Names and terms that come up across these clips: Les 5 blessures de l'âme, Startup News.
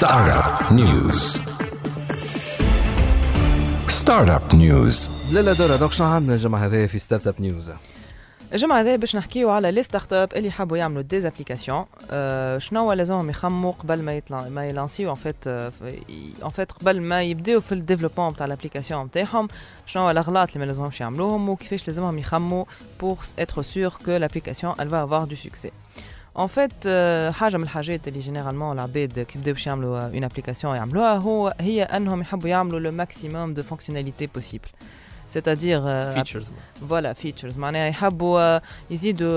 Startup News. Startup News. لالا دورا دوك شنو عندنا الجمعة هذه في ستارت اب نيوز؟ الجمعة هذه باش نحكيو على لي ستارت اب اللي حابوا يعملوا دي ابليكاسيون. شنو لازمهم يخموا قبل ما يلانسيو ان فيت قبل ما يبداو في الديفلوبمون تاع الابليكاسيون تاعهم. شنو الاغلاط اللي ما لازمهمش يعملوهم وكيفاش لازمهم يخموا بور اتر سور كو لابليكاسيون elle va avoir du succès. En fait, حاجة من الحاجات اللي généralement العباد كي يبداو باش يعملوا une application يعملوها هي انهم يحبوا يعملوا le maximum de fonctionnalités possible. C'est-à-dire features. Voilà, features. معناها يحبوا يزيدوا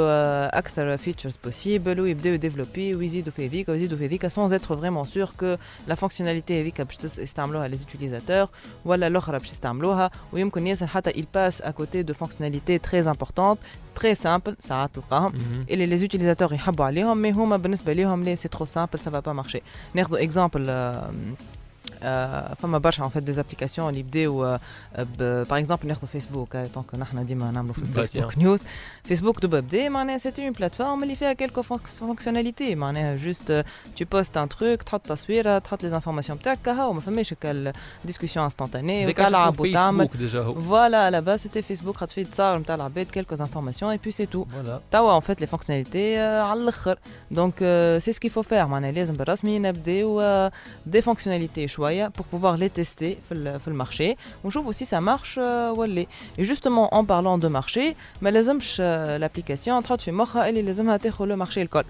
اكثر features possible ويبداو يديفلوبي ويزيدوا في هذيك sans être vraiment sûr que la fonctionnalité هذيك باش يستعملوها les utilisateurs ولا الاخرى باش يستعملوها ويمكن ياسر حتى il passe à côté de fonctionnalités très importantes. Très simple, ساعات تلقاهم اللي les utilisateurs يحبوا عليهم مي هما بالنسبة ليهم لي c'est trop simple ça va pas marcher. ناخذ اكزامبل فما برشا ان فيت دي ابليكاسيون اللي بداو باغ اكزومبل ناخذ فيسبوك دونك نحن ديما نعملوا في فيسبوك نيوز. فيسبوك دوبا بدا معناها سيتي اون بلاتفورم اللي فيها كلكو فونكسيوناليتي معناها جوست تو بوست ان تروك تحط تصويره تحط لي انفورماسيون تاعك كهو ما فماش هكا ديسكوسيون انستانتاني وتلعب وتعمل فوالا لا با سيتي فيسبوك خاطر في تصاور نتاع العباد كلكو انفورماسيون اي بي سي تو توا ان فيت لي فونكسيوناليتي على الاخر دونك سي سكي فو فير معناها لازم بالرسمي نبداو دي فونكسيوناليتي pour pouvoir les tester sur le marché. On trouve aussi ça marche ولا. Et justement en parlant de marché, mais لازمش l'application en train de faire مخها اللي لازمها تاخذ le marché الكل.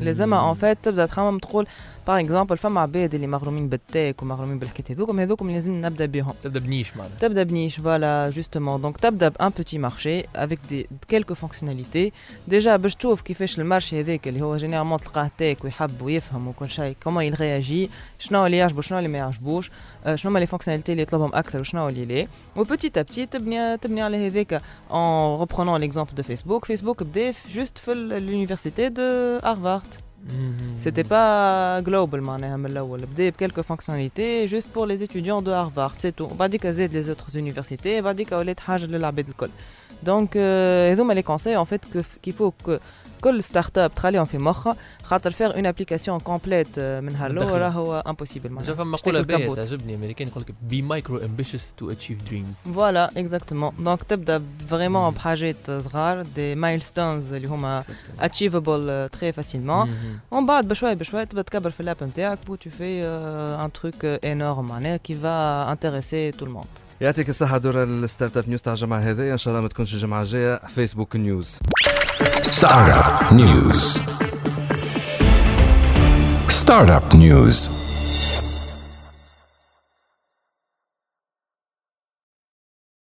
لازمها en fait تبدا تخمم تقول باغ اكزومبل فما عباد اللي مغرومين بالتيك ومغرومين بالحكايات هذوكم لازم نبدا بهم. تبدا بنيش فوالا جوستومون دونك تبدا بان بوتي مارشي افيك دي كالكو فونكسيوناليتي ديجا باش تشوف كيفاش المارشي هذاك اللي هو جينيرالمون تلقاه تيك ويحب ويفهم وكل شيء كومون يل رياجي شنو اللي يعجبو شنو اللي ما يعجبوش شنو هما لي فونكسيوناليتي اللي يطلبهم اكثر وشنو اللي لا وبوتيت ابتي تبني على هذاك ان ريبرونون ليكزامبل دو فيسبوك بدا جوست في لونيفرسيتي دو هارفارد. C'était pas global معناها من الاول بدا بكلكو فونكسيوناليتي جوست بور لي ستوديون دو هارفارد سي تو بعد كي زاد لي اوتر يونيفرسيتي بعد كي ولات حاجه للعباد الكل دونك هذوما لي كونساي ان فيت كيفو كل ستارت اب تخليهم في مخها خاطر فير اون ابليكاسيون كومبليت من هالو راهو امبوسيبل معناها فما مقوله باهيه تعجبني امريكان يقول لك بي مايكرو امبيشيوس تو اتشيف دريمز فوالا اكزاكتومون دونك تبدا فريمون بحاجات صغار دي مايلستونز اللي هما اتشيفابل تري فاسيلمون ومن بعد بشوي تبدا تكبر في الاب نتاعك بو تو في ان تروك انورم معناها كي فا انتريسي تو الموند. يعطيك الصحه دور الستارت اب نيوز تاع الجمعه هذه ان شاء الله ما تكونش الجمعه الجايه فيسبوك نيوز. Startup News. Startup News.